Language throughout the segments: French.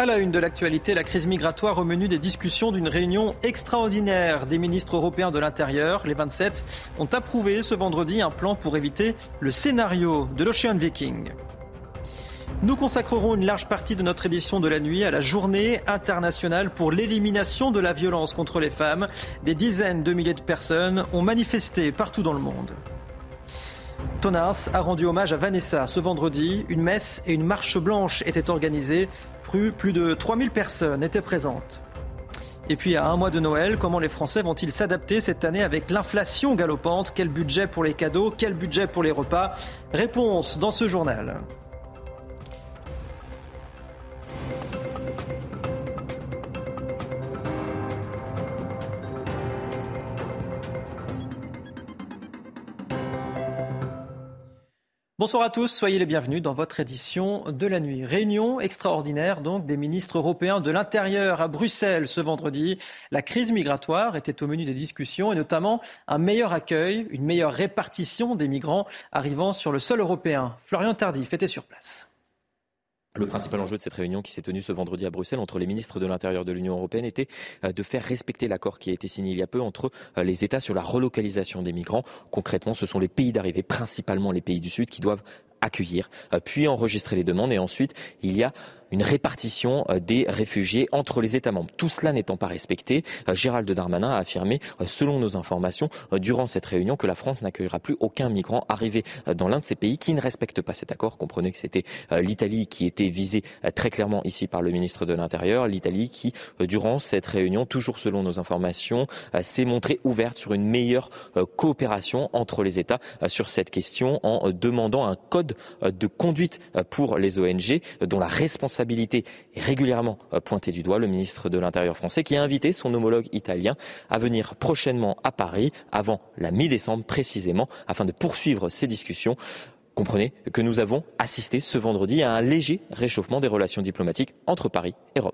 À la une de l'actualité, la crise migratoire au menu des discussions d'une réunion extraordinaire des ministres européens de l'Intérieur. Les 27 ont approuvé ce vendredi un plan pour éviter le scénario de l'Ocean Viking. Nous consacrerons une large partie de notre édition de la nuit à la journée internationale pour l'élimination de la violence contre les femmes. Des dizaines de milliers de personnes ont manifesté partout dans le monde. Tonins a rendu hommage à Vanessa ce vendredi. Une messe et une marche blanche étaient organisées. Plus de 3000 personnes étaient présentes. Et puis à un mois de Noël, comment les Français vont-ils s'adapter cette année avec l'inflation galopante? Quel budget pour les cadeaux? Quel budget pour les repas? Réponse dans ce journal. Bonsoir à tous, soyez les bienvenus dans votre édition de la nuit. Réunion extraordinaire donc des ministres européens de l'Intérieur à Bruxelles ce vendredi. La crise migratoire était au menu des discussions et notamment un meilleur accueil, une meilleure répartition des migrants arrivant sur le sol européen. Florian Tardif était sur place. Le principal enjeu de cette réunion qui s'est tenue ce vendredi à Bruxelles entre les ministres de l'Intérieur de l'Union européenne était de faire respecter l'accord qui a été signé il y a peu entre les États sur la relocalisation des migrants. Concrètement, ce sont les pays d'arrivée, principalement les pays du Sud, qui doivent accueillir, puis enregistrer les demandes et ensuite il y a une répartition des réfugiés entre les États membres. Tout cela n'étant pas respecté, Gérald Darmanin a affirmé, selon nos informations, durant cette réunion que la France n'accueillera plus aucun migrant arrivé dans l'un de ces pays qui ne respecte pas cet accord. Comprenez que c'était l'Italie qui était visée très clairement ici par le ministre de l'Intérieur, l'Italie qui, durant cette réunion, toujours selon nos informations, s'est montrée ouverte sur une meilleure coopération entre les États sur cette question en demandant un code de conduite pour les ONG dont la responsabilité est régulièrement pointée du doigt. Le ministre de l'Intérieur français qui a invité son homologue italien à venir prochainement à Paris avant la mi-décembre précisément afin de poursuivre ces discussions. Comprenez que nous avons assisté ce vendredi à un léger réchauffement des relations diplomatiques entre Paris et Rome.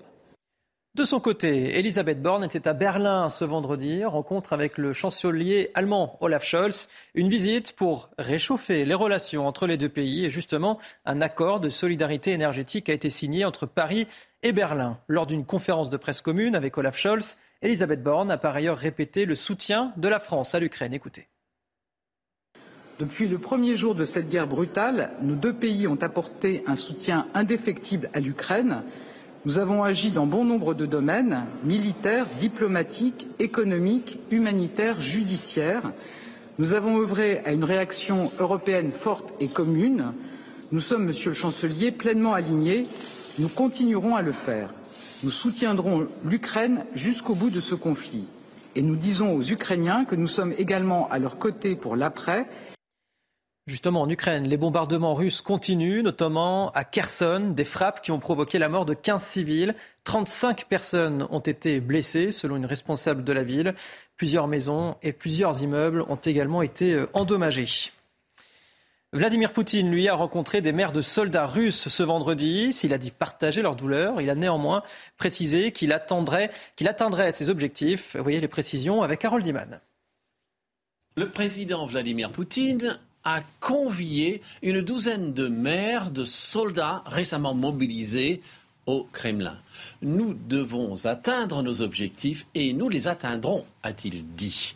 De son côté, Elisabeth Borne était à Berlin ce vendredi, rencontre avec le chancelier allemand Olaf Scholz, une visite pour réchauffer les relations entre les deux pays et justement un accord de solidarité énergétique a été signé entre Paris et Berlin. Lors d'une conférence de presse commune avec Olaf Scholz, Elisabeth Borne a par ailleurs répété le soutien de la France à l'Ukraine. Écoutez. Depuis le premier jour de cette guerre brutale, nos deux pays ont apporté un soutien indéfectible à l'Ukraine. Nous avons agi dans bon nombre de domaines, militaires, diplomatiques, économiques, humanitaires, judiciaires. Nous avons œuvré à une réaction européenne forte et commune. Nous sommes, Monsieur le Chancelier, pleinement alignés. Nous continuerons à le faire. Nous soutiendrons l'Ukraine jusqu'au bout de ce conflit. Et nous disons aux Ukrainiens que nous sommes également à leur côté pour l'après. Justement, en Ukraine, les bombardements russes continuent, notamment à Kherson, des frappes qui ont provoqué la mort de 15 civils. 35 personnes ont été blessées, selon une responsable de la ville. Plusieurs maisons et plusieurs immeubles ont également été endommagés. Vladimir Poutine, lui, a rencontré des mères de soldats russes ce vendredi. S'il a dit partager leur douleur, il a néanmoins précisé qu'il atteindrait ses objectifs. Vous voyez les précisions avec Harold Iman. Le président Vladimir Poutine a convié une douzaine de mères de soldats récemment mobilisés au Kremlin. Nous devons atteindre nos objectifs et nous les atteindrons, a-t-il dit.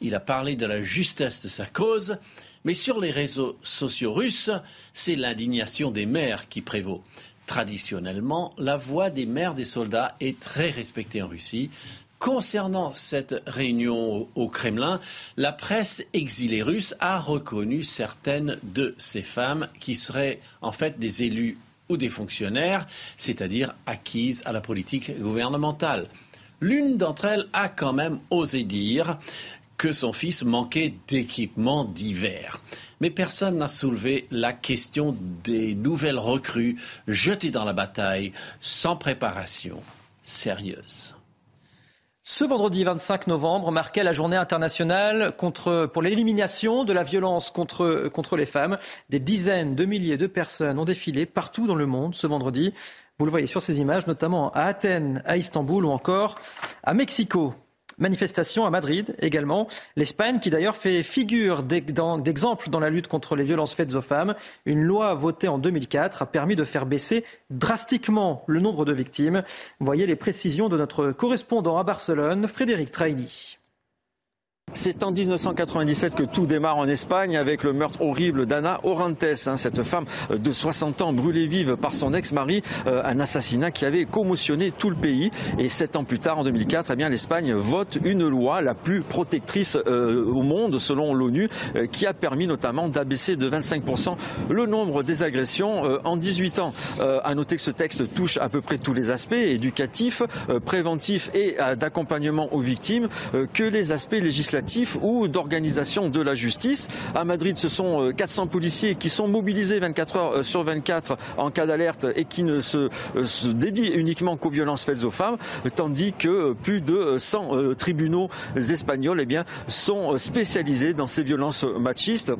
Il a parlé de la justesse de sa cause, mais sur les réseaux sociaux russes, c'est l'indignation des mères qui prévaut. Traditionnellement, la voix des mères des soldats est très respectée en Russie. Concernant cette réunion au Kremlin, la presse exilée russe a reconnu certaines de ces femmes qui seraient en fait des élus ou des fonctionnaires, c'est-à-dire acquises à la politique gouvernementale. L'une d'entre elles a quand même osé dire que son fils manquait d'équipements divers. Mais personne n'a soulevé la question des nouvelles recrues jetées dans la bataille sans préparation sérieuse. Ce vendredi 25 novembre marquait la journée internationale pour l'élimination de la violence contre les femmes. Des dizaines de milliers de personnes ont défilé partout dans le monde ce vendredi. Vous le voyez sur ces images, notamment à Athènes, à Istanbul ou encore à Mexico. Manifestation à Madrid également. L'Espagne qui d'ailleurs fait figure d'exemple dans la lutte contre les violences faites aux femmes. Une loi votée en 2004 a permis de faire baisser drastiquement le nombre de victimes. Voyez les précisions de notre correspondant à Barcelone, Frédéric Traini. C'est en 1997 que tout démarre en Espagne avec le meurtre horrible d'Ana Orantes, cette femme de 60 ans brûlée vive par son ex-mari, un assassinat qui avait commotionné tout le pays. Et 7 ans plus tard, en 2004, l'Espagne vote une loi la plus protectrice au monde selon l'ONU, qui a permis notamment d'abaisser de 25% le nombre des agressions en 18 ans. À noter que ce texte touche à peu près tous les aspects éducatifs, préventifs et d'accompagnement aux victimes, que les aspects législatifs ou d'organisation de la justice. À Madrid, ce sont 400 policiers qui sont mobilisés 24 heures sur 24 en cas d'alerte et qui ne se dédient uniquement qu'aux violences faites aux femmes, tandis que plus de 100 tribunaux espagnols sont spécialisés dans ces violences machistes.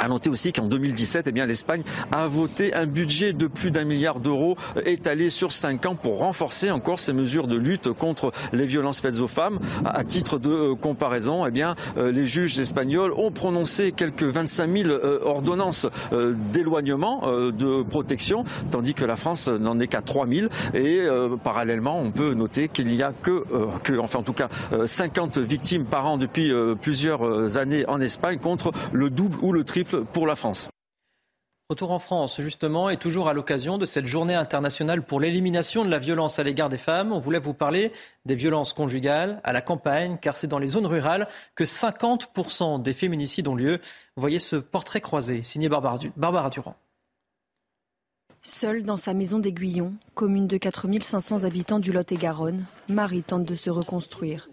À noter aussi qu'en 2017, l'Espagne a voté un budget de plus d'1 milliard d'euros étalé sur 5 ans pour renforcer encore ces mesures de lutte contre les violences faites aux femmes. À titre de comparaison, les juges espagnols ont prononcé quelques 25 000 ordonnances d'éloignement, de protection, tandis que la France n'en est qu'à 3 000. Et parallèlement, on peut noter qu'il n'y a que 50 victimes par an depuis plusieurs années en Espagne, contre le double ou le triple pour la France. Retour en France, justement, et toujours à l'occasion de cette journée internationale pour l'élimination de la violence à l'égard des femmes. On voulait vous parler des violences conjugales à la campagne, car c'est dans les zones rurales que 50% des féminicides ont lieu. Voyez ce portrait croisé, signé Barbara Durand. Seule dans sa maison d'Aiguillon, commune de 4500 habitants du Lot-et-Garonne, Marie tente de se reconstruire.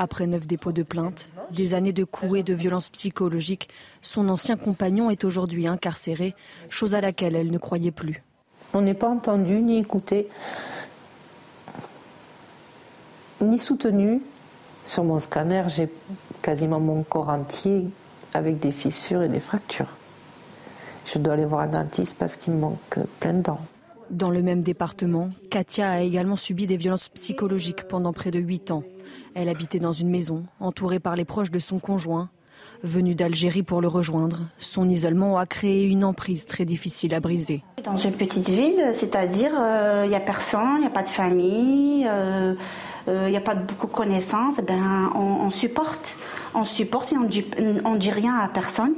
Après 9 dépôts de plainte, des années de coups et de violences psychologiques, son ancien compagnon est aujourd'hui incarcéré, chose à laquelle elle ne croyait plus. On n'est pas entendu, ni écouté, ni soutenu. Sur mon scanner, j'ai quasiment mon corps entier avec des fissures et des fractures. Je dois aller voir un dentiste parce qu'il me manque plein de dents. Dans le même département, Katia a également subi des violences psychologiques pendant près de 8 ans. Elle habitait dans une maison, entourée par les proches de son conjoint. Venue d'Algérie pour le rejoindre, son isolement a créé une emprise très difficile à briser. Dans une petite ville, c'est-à-dire il n'y a personne, il n'y a pas de famille, il n'y a pas beaucoup de connaissances, on supporte et on dit rien à personne.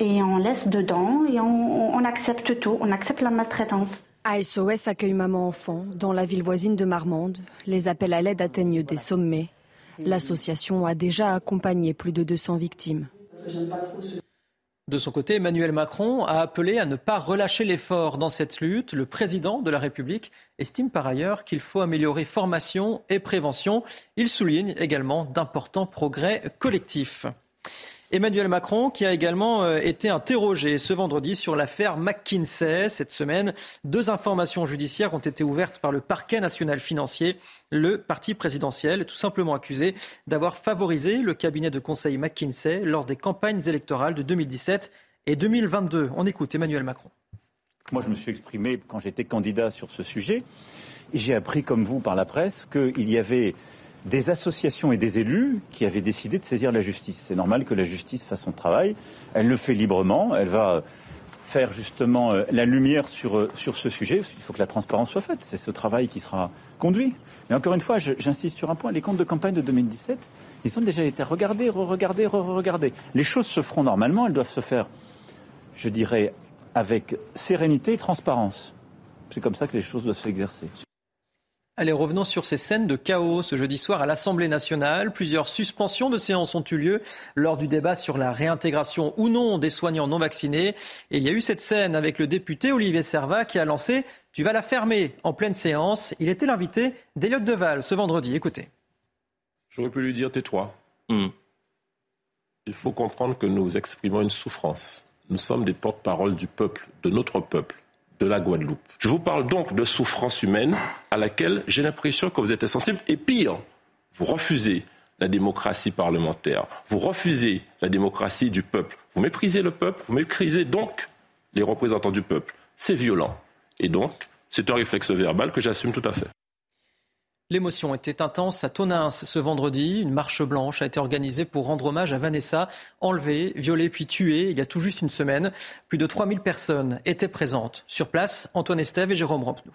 Et on laisse dedans et on accepte tout, on accepte la maltraitance. ASOS accueille maman-enfant dans la ville voisine de Marmande. Les appels à l'aide atteignent des sommets. L'association a déjà accompagné plus de 200 victimes. De son côté, Emmanuel Macron a appelé à ne pas relâcher l'effort dans cette lutte. Le président de la République estime par ailleurs qu'il faut améliorer formation et prévention. Il souligne également d'importants progrès collectifs. Emmanuel Macron qui a également été interrogé ce vendredi sur l'affaire McKinsey. Cette semaine, 2 informations judiciaires ont été ouvertes par le parquet national financier. Le parti présidentiel est tout simplement accusé d'avoir favorisé le cabinet de conseil McKinsey lors des campagnes électorales de 2017 et 2022. On écoute Emmanuel Macron. Moi, je me suis exprimé quand j'étais candidat sur ce sujet. J'ai appris comme vous par la presse qu'il y avait des associations et des élus qui avaient décidé de saisir la justice. C'est normal que la justice fasse son travail. Elle le fait librement. Elle va faire justement la lumière sur ce sujet. Il faut que la transparence soit faite. C'est ce travail qui sera conduit. Mais encore une fois, j'insiste sur un point. Les comptes de campagne de 2017, ils ont déjà été regardés, re-regardés, re-regardés. Les choses se feront normalement. Elles doivent se faire, je dirais, avec sérénité et transparence. C'est comme ça que les choses doivent s'exercer. Allez, revenons sur ces scènes de chaos ce jeudi soir à l'Assemblée nationale. Plusieurs suspensions de séances ont eu lieu lors du débat sur la réintégration ou non des soignants non vaccinés. Et il y a eu cette scène avec le député Olivier Serva qui a lancé « Tu vas la fermer » en pleine séance. Il était l'invité d'Éliotte Deval ce vendredi. Écoutez. J'aurais pu lui dire « Tais-toi ». Il faut comprendre que nous exprimons une souffrance. Nous sommes des porte-parole du peuple, de notre peuple. De la Guadeloupe. Je vous parle donc de souffrance humaine à laquelle j'ai l'impression que vous êtes insensible. Et pire, vous refusez la démocratie parlementaire, vous refusez la démocratie du peuple. Vous méprisez le peuple, vous méprisez donc les représentants du peuple. C'est violent. Et donc, c'est un réflexe verbal que j'assume tout à fait. L'émotion était intense à Tonins ce vendredi. Une marche blanche a été organisée pour rendre hommage à Vanessa, enlevée, violée puis tuée il y a tout juste une semaine. Plus de 3000 personnes étaient présentes. Sur place, Antoine Esteve et Jérôme Rampnou.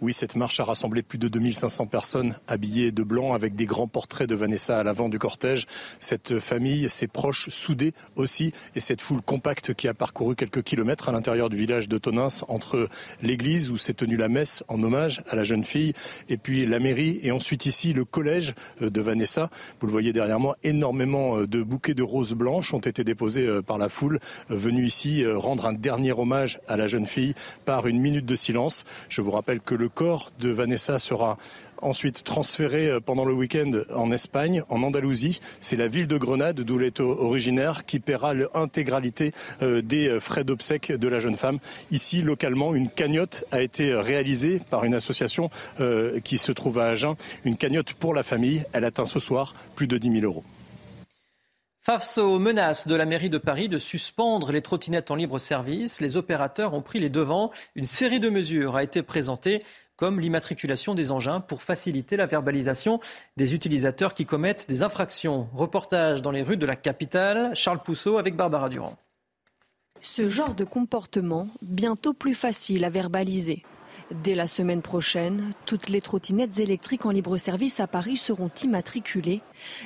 Oui, cette marche a rassemblé plus de 2500 personnes habillées de blanc avec des grands portraits de Vanessa à l'avant du cortège. Cette famille, ses proches soudés aussi et cette foule compacte qui a parcouru quelques kilomètres à l'intérieur du village de Tonins entre l'église où s'est tenue la messe en hommage à la jeune fille et puis la mairie et ensuite ici le collège de Vanessa. Vous le voyez derrière moi, énormément de bouquets de roses blanches ont été déposés par la foule venue ici rendre un dernier hommage à la jeune fille par une minute de silence. Je vous rappelle que le corps de Vanessa sera ensuite transféré pendant le week-end en Espagne, en Andalousie. C'est la ville de Grenade, d'où elle est originaire, qui paiera l'intégralité des frais d'obsèques de la jeune femme. Ici, localement, une cagnotte a été réalisée par une association qui se trouve à Agen. Une cagnotte pour la famille. Elle atteint ce soir plus de 10 000 euros. Face aux menaces de la mairie de Paris de suspendre les trottinettes en libre-service, les opérateurs ont pris les devants. Une série de mesures a été présentée, comme l'immatriculation des engins pour faciliter la verbalisation des utilisateurs qui commettent des infractions. Reportage dans les rues de la capitale, Charles Pousseau avec Barbara Durand. Ce genre de comportement, bientôt plus facile à verbaliser. Dès la semaine prochaine, toutes les trottinettes électriques en libre-service à Paris seront immatriculées.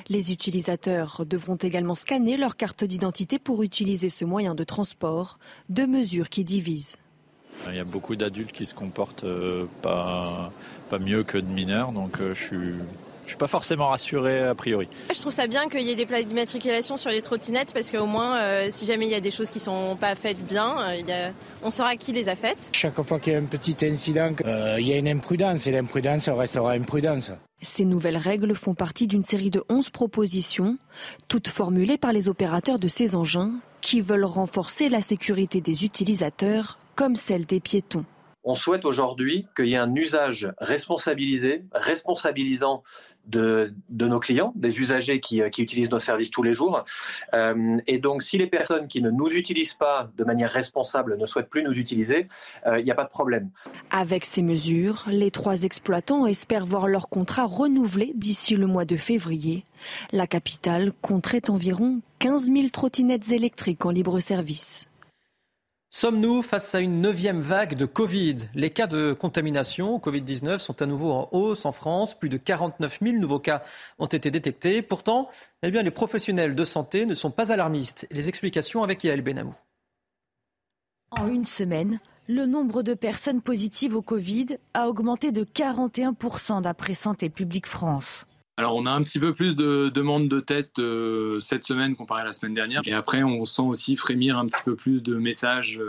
Les utilisateurs devront également scanner leur carte d'identité pour utiliser ce moyen de transport. Deux mesures qui divisent. Il y a beaucoup d'adultes qui se comportent pas mieux que de mineurs, donc je suis pas forcément rassuré a priori. Je trouve ça bien qu'il y ait des plaques d'immatriculation sur les trottinettes parce qu'au moins, si jamais il y a des choses qui sont pas faites bien, on saura qui les a faites. Chaque fois qu'il y a un petit incident, il y a une imprudence et l'imprudence restera imprudence. Ces nouvelles règles font partie d'une série de 11 propositions, toutes formulées par les opérateurs de ces engins qui veulent renforcer la sécurité des utilisateurs comme celle des piétons. On souhaite aujourd'hui qu'il y ait un usage responsabilisé, responsabilisant de nos clients, des usagers qui utilisent nos services tous les jours. Et donc, si les personnes qui ne nous utilisent pas de manière responsable ne souhaitent plus nous utiliser, il n'y a pas de problème. Avec ces mesures, les trois exploitants espèrent voir leur contrat renouvelé d'ici le mois de février. La capitale compterait environ 15 000 trottinettes électriques en libre-service. Sommes-nous face à une 9e vague de Covid ? Les cas de contamination au Covid-19 sont à nouveau en hausse en France. Plus de 49 000 nouveaux cas ont été détectés. Pourtant, les professionnels de santé ne sont pas alarmistes. Les explications avec Yael Benhamou. En une semaine, le nombre de personnes positives au Covid a augmenté de 41% d'après Santé publique France. Alors on a un petit peu plus de demandes de tests cette semaine comparé à la semaine dernière. Et après on sent aussi frémir un petit peu plus de messages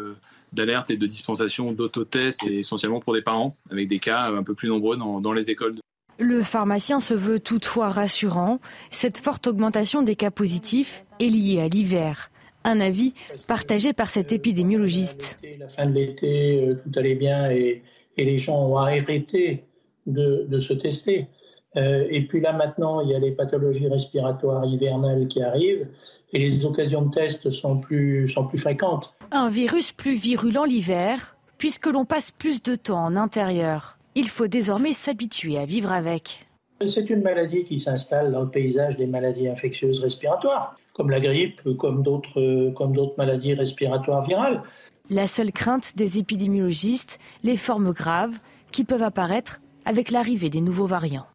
d'alerte et de dispensation d'autotests, et essentiellement pour des parents, avec des cas un peu plus nombreux dans les écoles. Le pharmacien se veut toutefois rassurant. Cette forte augmentation des cas positifs est liée à l'hiver. Un avis partagé par cet épidémiologiste. La fin de l'été, tout allait bien et les gens ont arrêté de se tester. Et puis là maintenant, il y a les pathologies respiratoires hivernales qui arrivent et les occasions de tests sont plus fréquentes. Un virus plus virulent l'hiver, puisque l'on passe plus de temps en intérieur. Il faut désormais s'habituer à vivre avec. C'est une maladie qui s'installe dans le paysage des maladies infectieuses respiratoires, comme la grippe, comme d'autres maladies respiratoires virales. La seule crainte des épidémiologistes, les formes graves qui peuvent apparaître avec l'arrivée des nouveaux variants.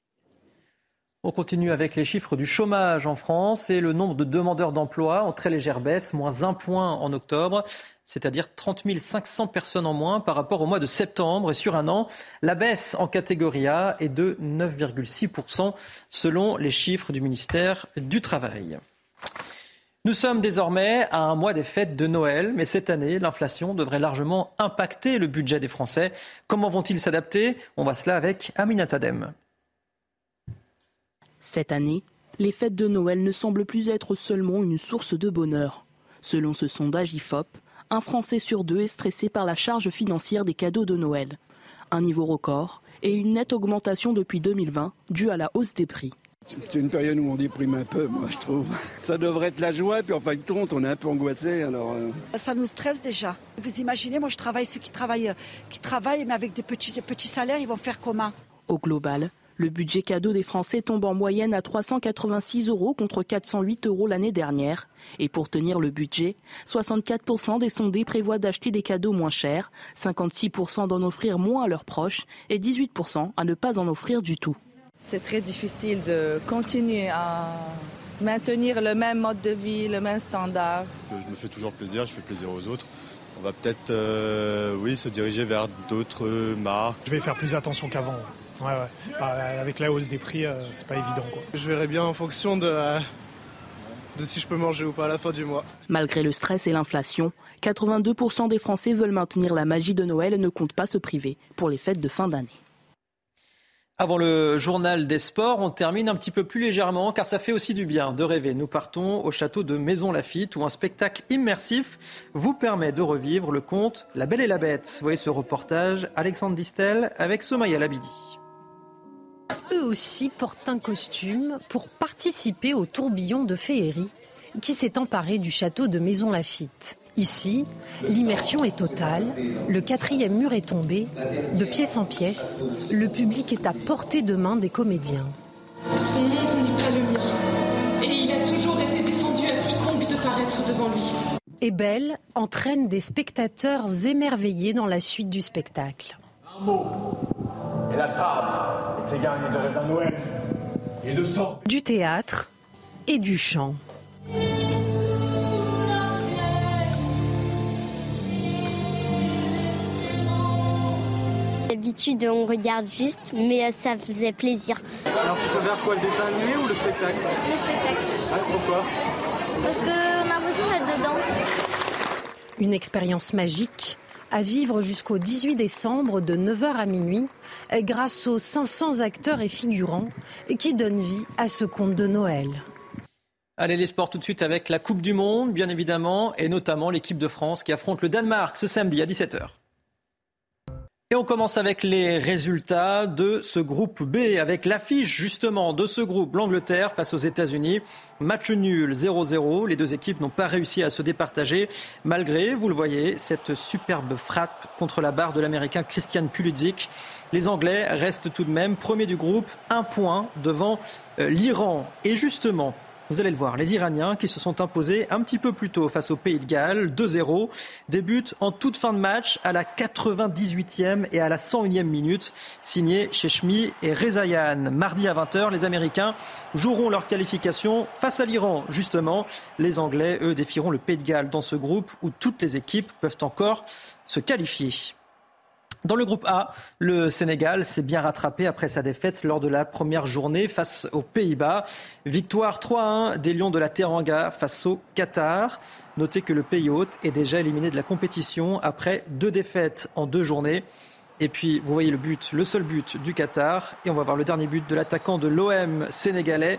On continue avec les chiffres du chômage en France et le nombre de demandeurs d'emploi en très légère baisse, moins 1 point en octobre, c'est-à-dire 30 500 personnes en moins par rapport au mois de septembre. Et sur un an, la baisse en catégorie A est de 9,6% selon les chiffres du ministère du Travail. Nous sommes désormais à un mois des fêtes de Noël, mais cette année, l'inflation devrait largement impacter le budget des Français. Comment vont-ils s'adapter ? On voit cela avec Aminata Dem. Cette année, les fêtes de Noël ne semblent plus être seulement une source de bonheur. Selon ce sondage IFOP, un Français sur deux est stressé par la charge financière des cadeaux de Noël. Un niveau record et une nette augmentation depuis 2020 due à la hausse des prix. C'est une période où on déprime un peu, moi, je trouve. Ça devrait être la joie, puis en fin de compte, on est un peu angoissé. Alors... Ça nous stresse déjà. Vous imaginez, moi, je travaille, ceux qui travaillent, mais avec des petits salaires, ils vont faire comment? Au global, le budget cadeau des Français tombe en moyenne à 386 € contre 408 € l'année dernière. Et pour tenir le budget, 64% des sondés prévoient d'acheter des cadeaux moins chers, 56% d'en offrir moins à leurs proches et 18% à ne pas en offrir du tout. C'est très difficile de continuer à maintenir le même mode de vie, le même standard. Je me fais toujours plaisir, je fais plaisir aux autres. On va peut-être se diriger vers d'autres marques. Je vais faire plus attention qu'avant. Ouais. Avec la hausse des prix, c'est pas évident, quoi. Je verrai bien en fonction de si je peux manger ou pas à la fin du mois. Malgré le stress et l'inflation, 82% des Français veulent maintenir la magie de Noël et ne comptent pas se priver pour les fêtes de fin d'année. Avant le journal des sports, on termine un petit peu plus légèrement, car ça fait aussi du bien de rêver. Nous partons au château de Maisons-Laffitte, où un spectacle immersif vous permet de revivre le conte La Belle et la Bête. Voyez ce reportage, Alexandre Distel avec Somaya Labidi. Eux aussi portent un costume pour participer au tourbillon de féerie qui s'est emparé du château de Maisons-Laffitte. Ici, l'immersion est totale, le 4e mur est tombé, de pièce en pièce, le public est à portée de main des comédiens. Son monde n'est pas le mien, et il a toujours été défendu à quiconque de paraître devant lui. Et Belle entraîne des spectateurs émerveillés dans la suite du spectacle. Un mot, et la table est égarée de raisin Noël, et de sang. Du théâtre et du chant. D'habitude, on regarde juste, mais ça faisait plaisir. Alors, tu préfères quoi, le dessin animé ou le spectacle? Le spectacle. Ah, pourquoi? Parce qu'on a l'impression d'être dedans. Une expérience magique à vivre jusqu'au 18 décembre de 9h à minuit, grâce aux 500 acteurs et figurants qui donnent vie à ce conte de Noël. Allez, les sports tout de suite avec la Coupe du Monde, bien évidemment, et notamment l'équipe de France qui affronte le Danemark ce samedi à 17h. Et on commence avec les résultats de ce groupe B, avec l'affiche justement de ce groupe, l'Angleterre face aux États-Unis. Match nul, 0-0. Les deux équipes n'ont pas réussi à se départager, malgré, vous le voyez, cette superbe frappe contre la barre de l'Américain Christian Pulisic. Les Anglais restent tout de même premiers du groupe, un point devant l'Iran. Et justement, vous allez le voir, les Iraniens qui se sont imposés un petit peu plus tôt face au Pays de Galles, 2-0, débutent en toute fin de match à la 98e et à la 101e minute, signé Chechmi et Rezaian. Mardi à 20h, les Américains joueront leur qualification face à l'Iran. Justement, les Anglais, eux, défieront le Pays de Galles dans ce groupe où toutes les équipes peuvent encore se qualifier. Dans le groupe A, le Sénégal s'est bien rattrapé après sa défaite lors de la première journée face aux Pays-Bas. Victoire 3-1 des Lions de la Teranga face au Qatar. Notez que le pays hôte est déjà éliminé de la compétition après 2 défaites en 2 journées. Et puis, vous voyez le but, le seul but du Qatar. Et on va voir le dernier but de l'attaquant de l'OM sénégalais,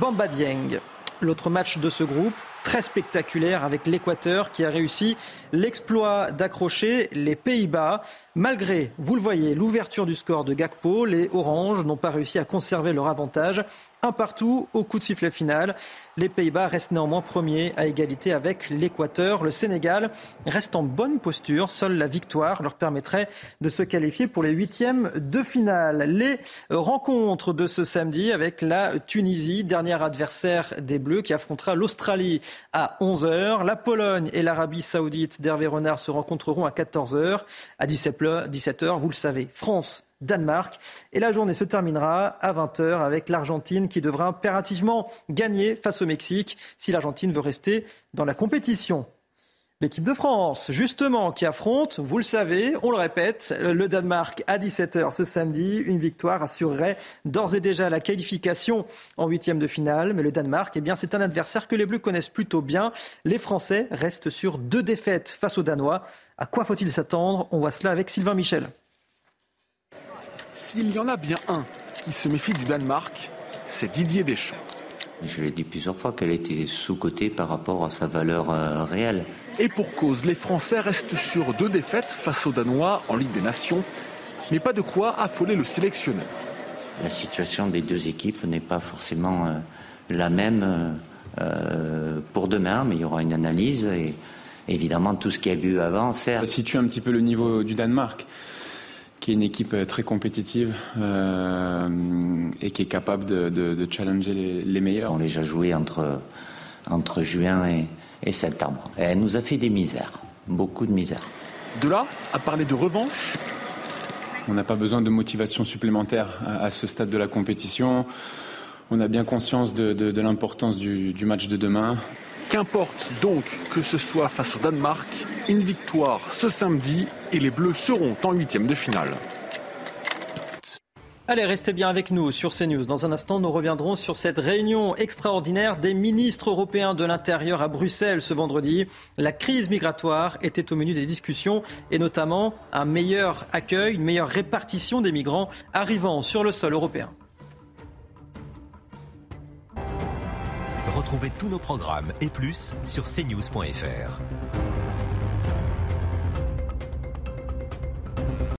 Bamba Dieng. L'autre match de ce groupe, très spectaculaire avec l'Équateur qui a réussi l'exploit d'accrocher les Pays-Bas. Malgré, vous le voyez, l'ouverture du score de Gakpo, les Oranges n'ont pas réussi à conserver leur avantage. 1-1 au coup de sifflet final. Les Pays-Bas restent néanmoins premiers à égalité avec l'Équateur. Le Sénégal reste en bonne posture. Seule la victoire leur permettrait de se qualifier pour les 8e de finale. Les rencontres de ce samedi avec la Tunisie, dernier adversaire des Bleus, qui affrontera l'Australie à 11h. La Pologne et l'Arabie Saoudite d'Hervé Renard se rencontreront à 14h. À 17h, vous le savez, France, Danemark. Et la journée se terminera à 20h avec l'Argentine qui devra impérativement gagner face au Mexique si l'Argentine veut rester dans la compétition. L'équipe de France, justement, qui affronte, vous le savez, on le répète, le Danemark à 17h ce samedi. Une victoire assurerait d'ores et déjà la qualification en 8e de finale. Mais le Danemark, eh bien, c'est un adversaire que les Bleus connaissent plutôt bien. Les Français restent sur 2 défaites face aux Danois. À quoi faut-il s'attendre? On voit cela avec Sylvain Michel. S'il y en a bien un qui se méfie du Danemark, c'est Didier Deschamps. Je l'ai dit plusieurs fois qu'elle était sous-cotée par rapport à sa valeur réelle. Et pour cause, les Français restent sur 2 défaites face aux Danois en Ligue des Nations, mais pas de quoi affoler le sélectionneur. la situation des deux équipes n'est pas forcément la même pour demain, mais il y aura une analyse et évidemment tout ce qu'il y a eu avant sert. Ça situe un petit peu le niveau du Danemark, qui est une équipe très compétitive et qui est capable de challenger les meilleurs. On les a joués entre juin et septembre. Et elle nous a fait des misères, beaucoup de misères. De là à parler de revanche, on n'a pas besoin de motivation supplémentaire à ce stade de la compétition. On a bien conscience de l'importance du match de demain. Qu'importe donc que ce soit face au Danemark, une victoire ce samedi et les Bleus seront en 8e de finale. Allez, restez bien avec nous sur CNews. Dans un instant, nous reviendrons sur cette réunion extraordinaire des ministres européens de l'Intérieur à Bruxelles ce vendredi. La crise migratoire était au menu des discussions et notamment un meilleur accueil, une meilleure répartition des migrants arrivant sur le sol européen. Retrouvez tous nos programmes et plus sur cnews.fr.